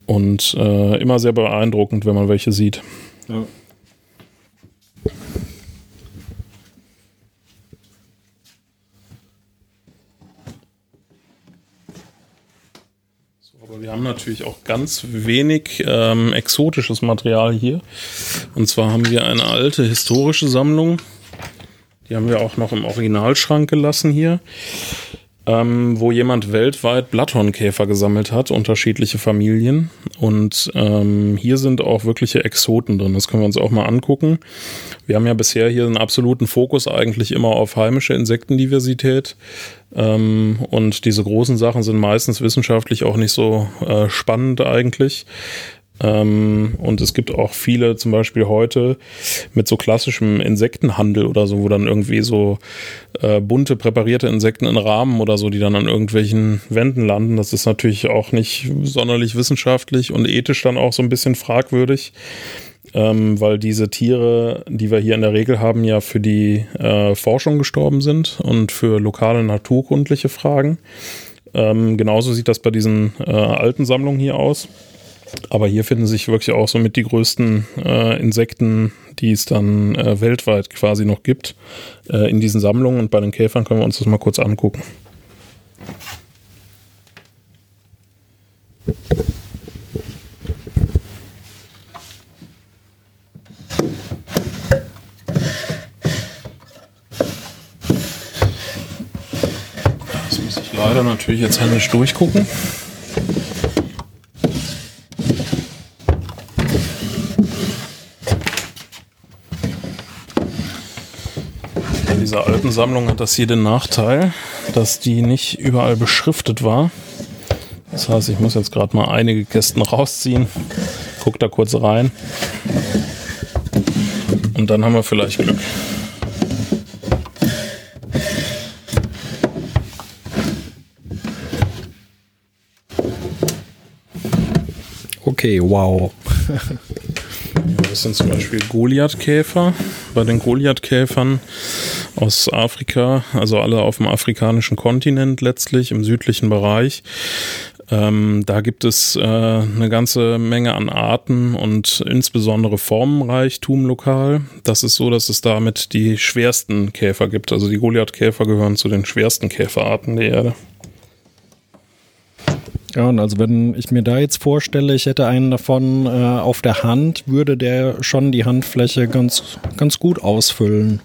und äh, immer sehr beeindruckend, wenn man welche sieht. Ja. Wir haben natürlich auch ganz wenig ähm, exotisches Material hier. Und zwar haben wir eine alte historische Sammlung. Die haben wir auch noch im Originalschrank gelassen hier, ähm, wo jemand weltweit Blatthornkäfer gesammelt hat, unterschiedliche Familien. Und ähm, hier sind auch wirkliche Exoten drin. Das können wir uns auch mal angucken. Wir haben ja bisher hier einen absoluten Fokus eigentlich immer auf heimische Insektendiversität. Ähm, und diese großen Sachen sind meistens wissenschaftlich auch nicht so äh, spannend eigentlich. Ähm, und es gibt auch viele, zum Beispiel heute mit so klassischem Insektenhandel oder so, wo dann irgendwie so äh, bunte präparierte Insekten in Rahmen oder so, die dann an irgendwelchen Wänden landen. Das ist natürlich auch nicht sonderlich wissenschaftlich und ethisch dann auch so ein bisschen fragwürdig. Ähm, weil diese Tiere, die wir hier in der Regel haben, ja für die äh, Forschung gestorben sind und für lokale naturkundliche Fragen. Ähm, genauso sieht das bei diesen äh, alten Sammlungen hier aus. Aber hier finden sich wirklich auch somit die größten äh, Insekten, die es dann äh, weltweit quasi noch gibt, äh, in diesen Sammlungen. Und bei den Käfern können wir uns das mal kurz angucken. Leider natürlich jetzt händisch durchgucken. In dieser alten Sammlung hat das hier den Nachteil, dass die nicht überall beschriftet war. Das heißt, ich muss jetzt gerade mal einige Kästen rausziehen, guck da kurz rein und dann haben wir vielleicht Glück. Okay, wow. Das sind zum Beispiel Goliath-Käfer. Bei den Goliath-Käfern aus Afrika, also alle auf dem afrikanischen Kontinent letztlich, im südlichen Bereich. Ähm, da gibt es äh, eine ganze Menge an Arten und insbesondere Formenreichtum lokal. Das ist so, dass es damit die schwersten Käfer gibt. Also die Goliath-Käfer gehören zu den schwersten Käferarten der Erde. Ja, und also wenn ich mir da jetzt vorstelle, ich hätte einen davon äh, auf der Hand, würde der schon die Handfläche ganz, ganz gut ausfüllen.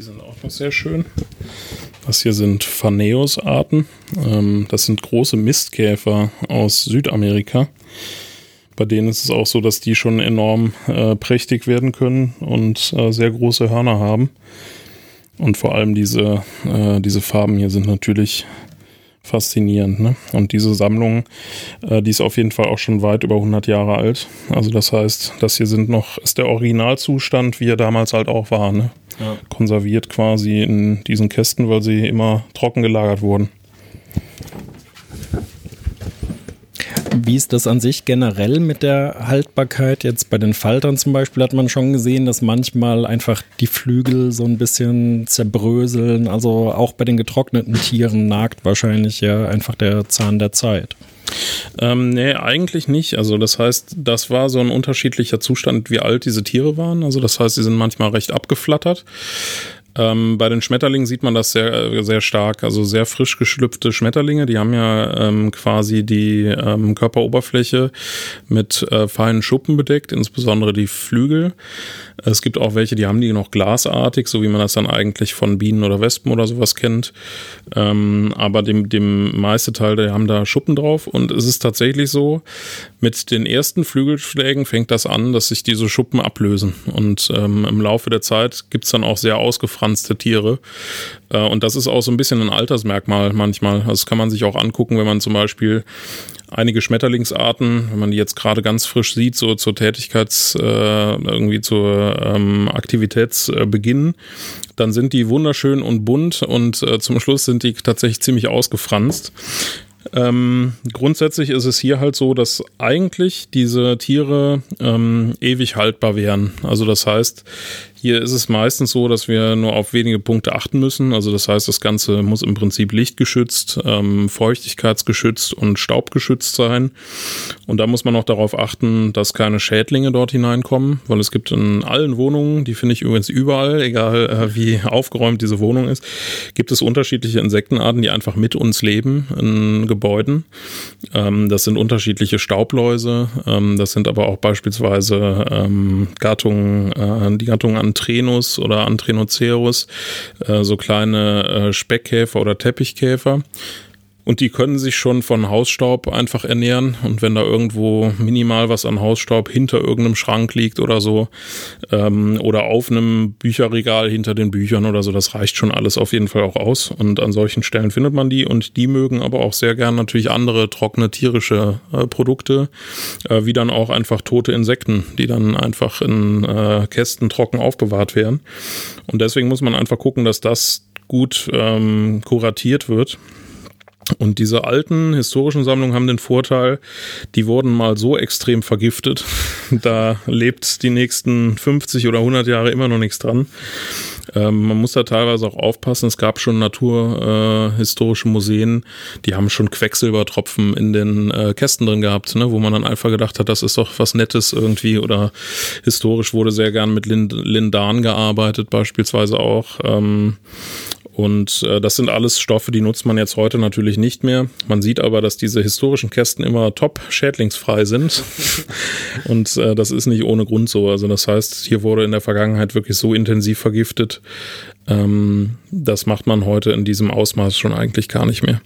Die sind auch noch sehr schön. Das hier sind Phaneus-Arten. Das sind große Mistkäfer aus Südamerika. Bei denen ist es auch so, dass die schon enorm prächtig werden können und sehr große Hörner haben. Und vor allem diese, diese Farben hier sind natürlich faszinierend, ne? Und diese Sammlung, äh, die ist auf jeden Fall auch schon weit über hundert Jahre alt. Also das heißt, das hier sind noch, ist der Originalzustand, wie er damals halt auch war, ne? Ja. Konserviert quasi in diesen Kästen, weil sie immer trocken gelagert wurden. Wie ist das an sich generell mit der Haltbarkeit? Jetzt bei den Faltern zum Beispiel hat man schon gesehen, dass manchmal einfach die Flügel so ein bisschen zerbröseln. Also auch bei den getrockneten Tieren nagt wahrscheinlich ja einfach der Zahn der Zeit. Ähm, nee, eigentlich nicht. Also das heißt, das war so ein unterschiedlicher Zustand, wie alt diese Tiere waren. Also das heißt, sie sind manchmal recht abgeflattert. Ähm, bei den Schmetterlingen sieht man das sehr, sehr stark. Also sehr frisch geschlüpfte Schmetterlinge, die haben ja ähm, quasi die ähm, Körperoberfläche mit äh, feinen Schuppen bedeckt, insbesondere die Flügel. Es gibt auch welche, die haben die noch glasartig, so wie man das dann eigentlich von Bienen oder Wespen oder sowas kennt. Ähm, aber dem, dem meiste Teil, die haben da Schuppen drauf. Und es ist tatsächlich so, mit den ersten Flügelschlägen fängt das an, dass sich diese Schuppen ablösen. Und ähm, im Laufe der Zeit gibt es dann auch sehr ausgefallen Tiere. Und das ist auch so ein bisschen ein Altersmerkmal manchmal. Das kann man sich auch angucken, wenn man zum Beispiel einige Schmetterlingsarten, wenn man die jetzt gerade ganz frisch sieht, so zur Tätigkeits-, irgendwie zur Aktivitätsbeginn, dann sind die wunderschön und bunt und zum Schluss sind die tatsächlich ziemlich ausgefranst. Ähm, grundsätzlich ist es hier halt so, dass eigentlich diese Tiere ähm, ewig haltbar wären. Also das heißt, hier ist es meistens so, dass wir nur auf wenige Punkte achten müssen. Also das heißt, das Ganze muss im Prinzip lichtgeschützt, ähm, feuchtigkeitsgeschützt und staubgeschützt sein. Und da muss man auch darauf achten, dass keine Schädlinge dort hineinkommen, weil es gibt in allen Wohnungen, die finde ich übrigens überall, egal äh, wie aufgeräumt diese Wohnung ist, gibt es unterschiedliche Insektenarten, die einfach mit uns leben in Gebäuden. Ähm, das sind unterschiedliche Staubläuse, ähm, das sind aber auch beispielsweise ähm, Gattungen, äh, die Gattungen an Antrenus oder Antrenocerus, äh, so kleine äh, Speckkäfer oder Teppichkäfer. Und die können sich schon von Hausstaub einfach ernähren. Und wenn da irgendwo minimal was an Hausstaub hinter irgendeinem Schrank liegt oder so, ähm, oder auf einem Bücherregal hinter den Büchern oder so, das reicht schon alles auf jeden Fall auch aus. Und an solchen Stellen findet man die. Und die mögen aber auch sehr gern natürlich andere trockene tierische äh, Produkte, äh, wie dann auch einfach tote Insekten, die dann einfach in äh, Kästen trocken aufbewahrt werden. Und deswegen muss man einfach gucken, dass das gut ähm, kuratiert wird. Und diese alten historischen Sammlungen haben den Vorteil, die wurden mal so extrem vergiftet, da lebt die nächsten fünfzig oder hundert Jahre immer noch nichts dran. Ähm, man muss da teilweise auch aufpassen, es gab schon naturhistorische äh, Museen, die haben schon Quecksilbertropfen in den äh, Kästen drin gehabt, ne, wo man dann einfach gedacht hat, das ist doch was Nettes irgendwie, oder historisch wurde sehr gern mit Lind- Lindan gearbeitet beispielsweise auch. Ähm, Und äh, das sind alles Stoffe, die nutzt man jetzt heute natürlich nicht mehr. Man sieht aber, dass diese historischen Kästen immer top schädlingsfrei sind. Und äh, das ist nicht ohne Grund so. Also das heißt, hier wurde in der Vergangenheit wirklich so intensiv vergiftet. Ähm, das macht man heute in diesem Ausmaß schon eigentlich gar nicht mehr.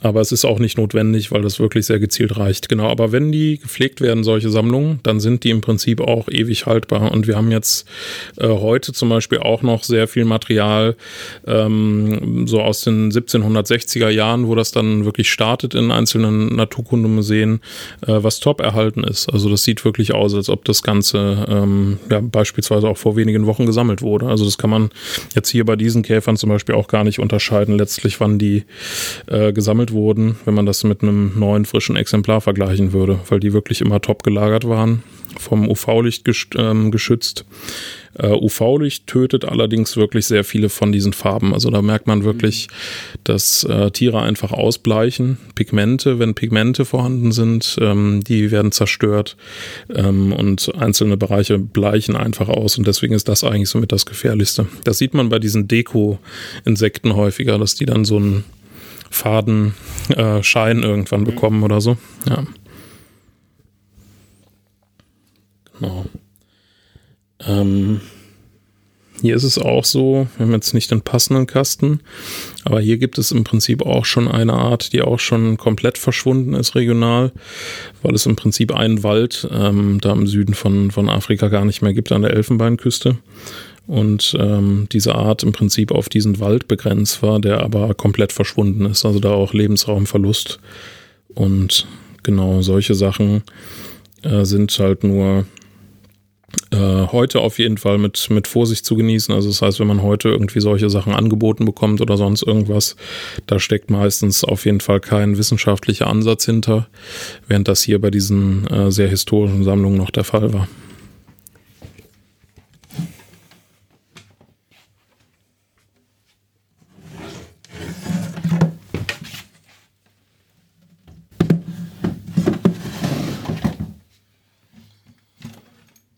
Aber es ist auch nicht notwendig, weil das wirklich sehr gezielt reicht. Genau, aber wenn die gepflegt werden, solche Sammlungen, dann sind die im Prinzip auch ewig haltbar. Und wir haben jetzt äh, heute zum Beispiel auch noch sehr viel Material, ähm, so aus den siebzehnhundertsechziger Jahren, wo das dann wirklich startet in einzelnen Naturkundemuseen, äh, was top erhalten ist. Also das sieht wirklich aus, als ob das Ganze ähm, ja, beispielsweise auch vor wenigen Wochen gesammelt wurde. Also das kann man jetzt hier bei diesen Käfern zum Beispiel auch gar nicht unterscheiden, letztlich wann die äh, gesammelt wurden, wenn man das mit einem neuen, frischen Exemplar vergleichen würde, weil die wirklich immer top gelagert waren, vom U V-Licht gesch- ähm, geschützt. Uh, U V-Licht tötet allerdings wirklich sehr viele von diesen Farben. Also da merkt man wirklich, dass äh, Tiere einfach ausbleichen. Pigmente, wenn Pigmente vorhanden sind, ähm, die werden zerstört ähm, und einzelne Bereiche bleichen einfach aus. Und deswegen ist das eigentlich somit das Gefährlichste. Das sieht man bei diesen Deko-Insekten häufiger, dass die dann so einen faden äh, Schein irgendwann bekommen oder so. Ja. Genau. Ähm, Hier ist es auch so, wir haben jetzt nicht den passenden Kasten, aber hier gibt es im Prinzip auch schon eine Art, die auch schon komplett verschwunden ist regional, weil es im Prinzip einen Wald ähm, da im Süden von, von Afrika gar nicht mehr gibt, an der Elfenbeinküste. Und ähm, diese Art im Prinzip auf diesen Wald begrenzt war, der aber komplett verschwunden ist. Also da auch Lebensraumverlust und genau solche Sachen äh, sind halt nur äh, heute auf jeden Fall mit, mit Vorsicht zu genießen. Also das heißt, wenn man heute irgendwie solche Sachen angeboten bekommt oder sonst irgendwas, da steckt meistens auf jeden Fall kein wissenschaftlicher Ansatz hinter, während das hier bei diesen äh, sehr historischen Sammlungen noch der Fall war.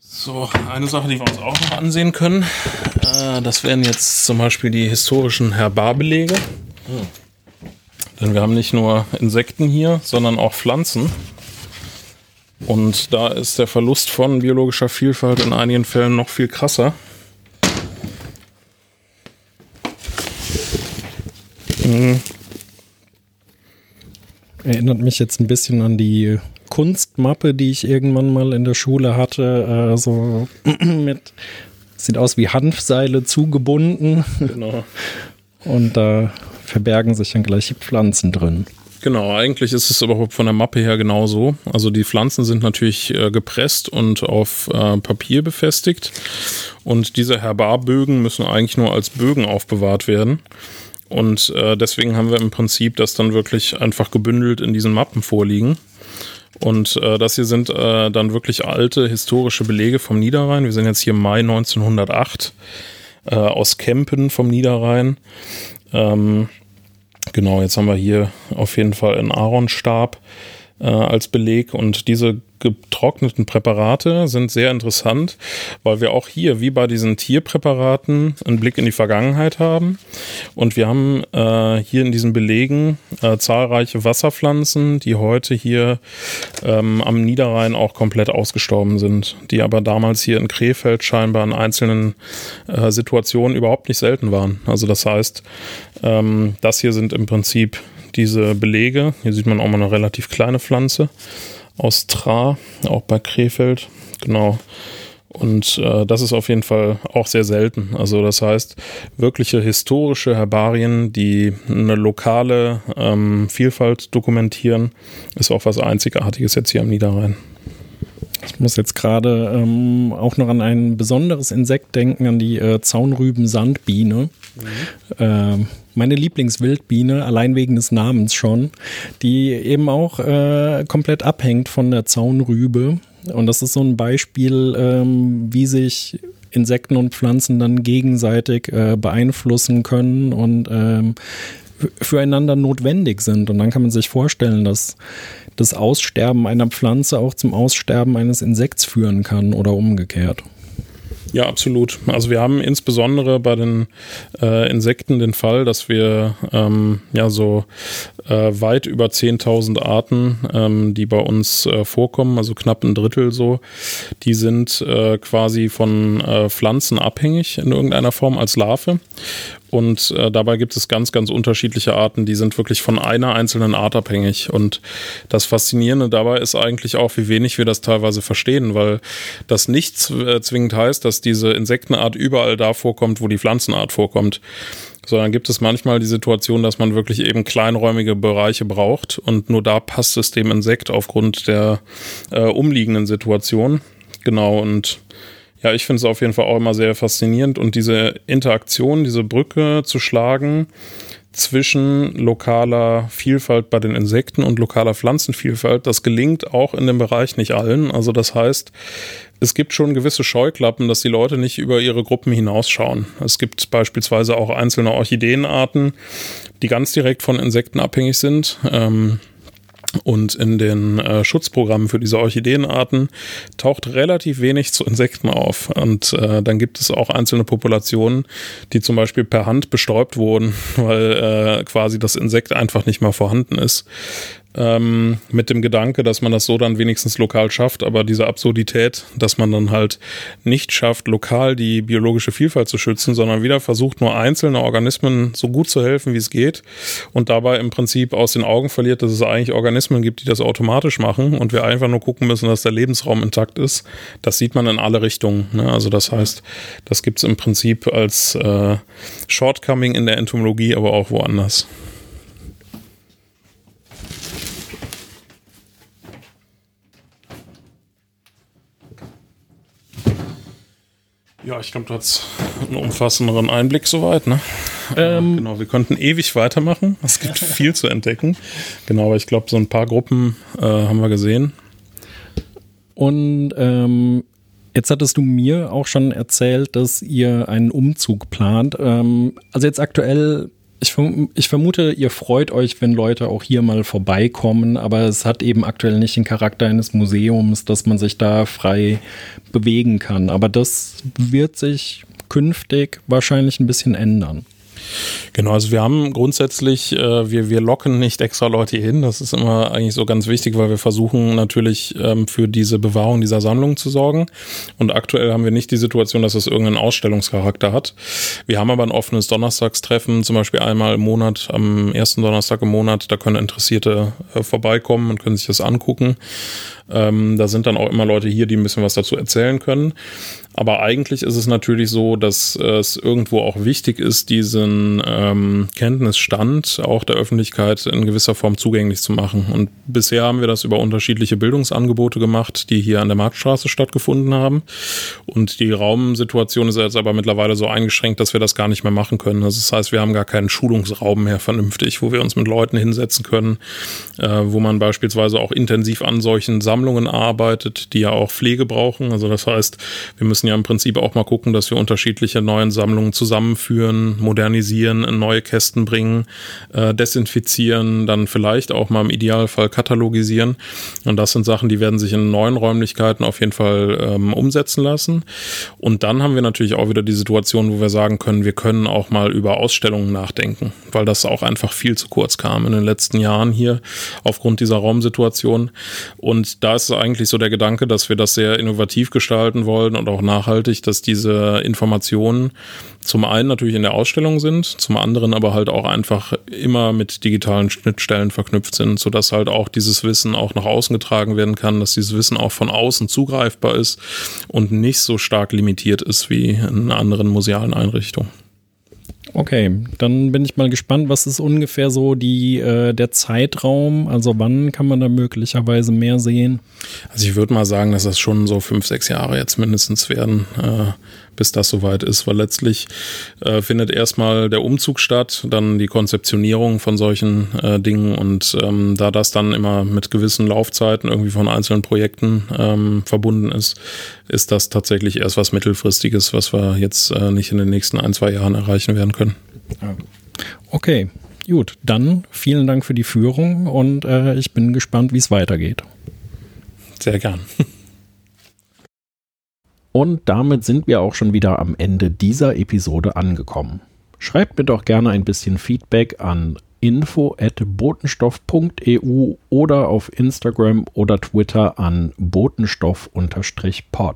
So, eine Sache, die wir uns auch noch ansehen können, äh, das wären jetzt zum Beispiel die historischen Herbarbelege. Hm. Denn wir haben nicht nur Insekten hier, sondern auch Pflanzen. Und da ist der Verlust von biologischer Vielfalt in einigen Fällen noch viel krasser. Hm. Erinnert mich jetzt ein bisschen an die Kunstmappe, die ich irgendwann mal in der Schule hatte, äh, so mit, sieht aus wie Hanfseile zugebunden. Genau. Und da verbergen sich dann gleich Pflanzen drin. Genau, eigentlich ist es aber von der Mappe her genauso. Also die Pflanzen sind natürlich äh, gepresst und auf äh, Papier befestigt. Und diese Herbarbögen müssen eigentlich nur als Bögen aufbewahrt werden. Und äh, deswegen haben wir im Prinzip das dann wirklich einfach gebündelt in diesen Mappen vorliegen. Und äh, das hier sind äh, dann wirklich alte historische Belege vom Niederrhein. Wir sind jetzt hier im Mai neunzehnhundertacht äh, aus Kempen vom Niederrhein. Ähm, genau, jetzt haben wir hier auf jeden Fall einen Aaronstab äh, als Beleg. Und diese getrockneten Präparate sind sehr interessant, weil wir auch hier, wie bei diesen Tierpräparaten, einen Blick in die Vergangenheit haben. Und wir haben äh, hier in diesen Belegen äh, zahlreiche Wasserpflanzen, die heute hier ähm, am Niederrhein auch komplett ausgestorben sind, die aber damals hier in Krefeld scheinbar in einzelnen äh, Situationen überhaupt nicht selten waren. Also das heißt, ähm, das hier sind im Prinzip diese Belege. Hier sieht man auch mal eine relativ kleine Pflanze aus Tra, auch bei Krefeld, genau. Und äh, das ist auf jeden Fall auch sehr selten. Also das heißt, wirkliche historische Herbarien, die eine lokale ähm, Vielfalt dokumentieren, ist auch was Einzigartiges jetzt hier am Niederrhein. Ich muss jetzt gerade ähm, auch noch an ein besonderes Insekt denken, an die äh, Zaunrüben-Sandbiene. Mhm. Ähm, meine Lieblingswildbiene, allein wegen des Namens schon, die eben auch äh, komplett abhängt von der Zaunrübe. Und das ist so ein Beispiel, ähm, wie sich Insekten und Pflanzen dann gegenseitig äh, beeinflussen können und ähm, füreinander notwendig sind. Und dann kann man sich vorstellen, dass das Aussterben einer Pflanze auch zum Aussterben eines Insekts führen kann oder umgekehrt. Ja, absolut. Also wir haben insbesondere bei den äh, Insekten den Fall, dass wir ähm, ja so äh, weit über zehntausend Arten, ähm, die bei uns äh, vorkommen, also knapp ein Drittel so, die sind äh, quasi von äh, Pflanzen abhängig in irgendeiner Form als Larve. Und äh, dabei gibt es ganz, ganz unterschiedliche Arten, die sind wirklich von einer einzelnen Art abhängig. Und das Faszinierende dabei ist eigentlich auch, wie wenig wir das teilweise verstehen, weil das nicht zwingend heißt, dass diese Insektenart überall da vorkommt, wo die Pflanzenart vorkommt. Sondern gibt es manchmal die Situation, dass man wirklich eben kleinräumige Bereiche braucht und nur da passt es dem Insekt aufgrund der äh, umliegenden Situation. Genau, und ja, ich finde es auf jeden Fall auch immer sehr faszinierend und diese Interaktion, diese Brücke zu schlagen zwischen lokaler Vielfalt bei den Insekten und lokaler Pflanzenvielfalt, das gelingt auch in dem Bereich nicht allen. Also das heißt, es gibt schon gewisse Scheuklappen, dass die Leute nicht über ihre Gruppen hinausschauen. Es gibt beispielsweise auch einzelne Orchideenarten, die ganz direkt von Insekten abhängig sind. Ähm, Und in den äh, Schutzprogrammen für diese Orchideenarten taucht relativ wenig zu Insekten auf. Und äh, dann gibt es auch einzelne Populationen, die zum Beispiel per Hand bestäubt wurden, weil äh, quasi das Insekt einfach nicht mehr vorhanden ist. ähm, mit dem Gedanke, dass man das so dann wenigstens lokal schafft, aber diese Absurdität, dass man dann halt nicht schafft, lokal die biologische Vielfalt zu schützen, sondern wieder versucht, nur einzelne Organismen so gut zu helfen, wie es geht und dabei im Prinzip aus den Augen verliert, dass es eigentlich Organismen gibt, die das automatisch machen und wir einfach nur gucken müssen, dass der Lebensraum intakt ist. Das sieht man in alle Richtungen, ne? Also das heißt, das gibt es im Prinzip als äh, Shortcoming in der Entomologie, aber auch woanders. Ja, ich glaube, du hast einen umfassenderen Einblick soweit, ne? Ähm, genau, wir könnten ewig weitermachen. Es gibt viel zu entdecken. Genau, aber ich glaube, so ein paar Gruppen äh, haben wir gesehen. Und ähm, jetzt hattest du mir auch schon erzählt, dass ihr einen Umzug plant. Ähm, also jetzt aktuell, ich, verm- ich vermute, ihr freut euch, wenn Leute auch hier mal vorbeikommen, aber es hat eben aktuell nicht den Charakter eines Museums, dass man sich da frei bewegen kann. Aber das wird sich künftig wahrscheinlich ein bisschen ändern. Genau, also wir haben grundsätzlich, äh, wir, wir locken nicht extra Leute hin, das ist immer eigentlich so ganz wichtig, weil wir versuchen natürlich ähm, für diese Bewahrung dieser Sammlung zu sorgen und aktuell haben wir nicht die Situation, dass es irgendeinen Ausstellungscharakter hat. Wir haben aber ein offenes Donnerstagstreffen, zum Beispiel einmal im Monat, am ersten Donnerstag im Monat, da können Interessierte äh, vorbeikommen und können sich das angucken. Ähm, da sind dann auch immer Leute hier, die ein bisschen was dazu erzählen können. Aber eigentlich ist es natürlich so, dass es irgendwo auch wichtig ist, diesen ähm, Kenntnisstand auch der Öffentlichkeit in gewisser Form zugänglich zu machen. Und bisher haben wir das über unterschiedliche Bildungsangebote gemacht, die hier an der Marktstraße stattgefunden haben. Und die Raumsituation ist jetzt aber mittlerweile so eingeschränkt, dass wir das gar nicht mehr machen können. Das heißt, wir haben gar keinen Schulungsraum mehr vernünftig, wo wir uns mit Leuten hinsetzen können, äh, wo man beispielsweise auch intensiv an solchen Sammlungen arbeitet, die ja auch Pflege brauchen. Also das heißt, wir müssen ja im Prinzip auch mal gucken, dass wir unterschiedliche neuen Sammlungen zusammenführen, modernisieren, in neue Kästen bringen, äh, desinfizieren, dann vielleicht auch mal im Idealfall katalogisieren. Und das sind Sachen, die werden sich in neuen Räumlichkeiten auf jeden Fall ähm, umsetzen lassen. Und dann haben wir natürlich auch wieder die Situation, wo wir sagen können, wir können auch mal über Ausstellungen nachdenken, weil das auch einfach viel zu kurz kam in den letzten Jahren hier aufgrund dieser Raumsituation. Und da ist eigentlich so der Gedanke, dass wir das sehr innovativ gestalten wollen und auch nachhaltig, dass diese Informationen zum einen natürlich in der Ausstellung sind, zum anderen aber halt auch einfach immer mit digitalen Schnittstellen verknüpft sind, sodass halt auch dieses Wissen auch nach außen getragen werden kann, dass dieses Wissen auch von außen zugreifbar ist und nicht so stark limitiert ist wie in anderen musealen Einrichtungen. Okay, dann bin ich mal gespannt, was ist ungefähr so die, äh, der Zeitraum? Also wann kann man da möglicherweise mehr sehen? Also ich würde mal sagen, dass das schon so fünf, sechs Jahre jetzt mindestens werden, äh, bis das soweit ist, weil letztlich äh, findet erstmal der Umzug statt, dann die Konzeptionierung von solchen äh, Dingen und ähm, da das dann immer mit gewissen Laufzeiten irgendwie von einzelnen Projekten ähm, verbunden ist, ist das tatsächlich erst was Mittelfristiges, was wir jetzt äh, nicht in den nächsten ein, zwei Jahren erreichen werden können. Okay, gut, dann vielen Dank für die Führung und äh, ich bin gespannt, wie es weitergeht. Sehr gern. Und damit sind wir auch schon wieder am Ende dieser Episode angekommen. Schreibt mir doch gerne ein bisschen Feedback an info at botenstoff punkt e u oder auf Instagram oder Twitter an botenstoff-pod.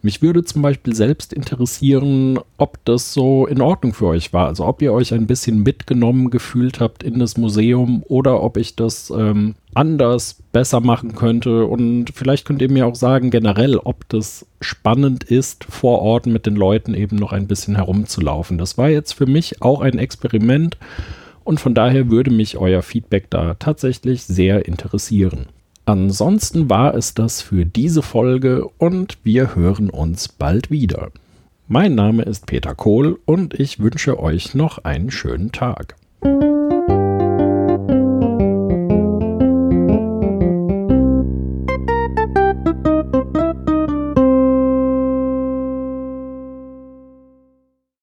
Mich würde zum Beispiel selbst interessieren, ob das so in Ordnung für euch war. Also ob ihr euch ein bisschen mitgenommen gefühlt habt in das Museum oder ob ich das ähm, anders, besser machen könnte. Und vielleicht könnt ihr mir auch sagen generell, ob das spannend ist, vor Ort mit den Leuten eben noch ein bisschen herumzulaufen. Das war jetzt für mich auch ein Experiment und von daher würde mich euer Feedback da tatsächlich sehr interessieren. Ansonsten war es das für diese Folge und wir hören uns bald wieder. Mein Name ist Peter Kohl und ich wünsche euch noch einen schönen Tag.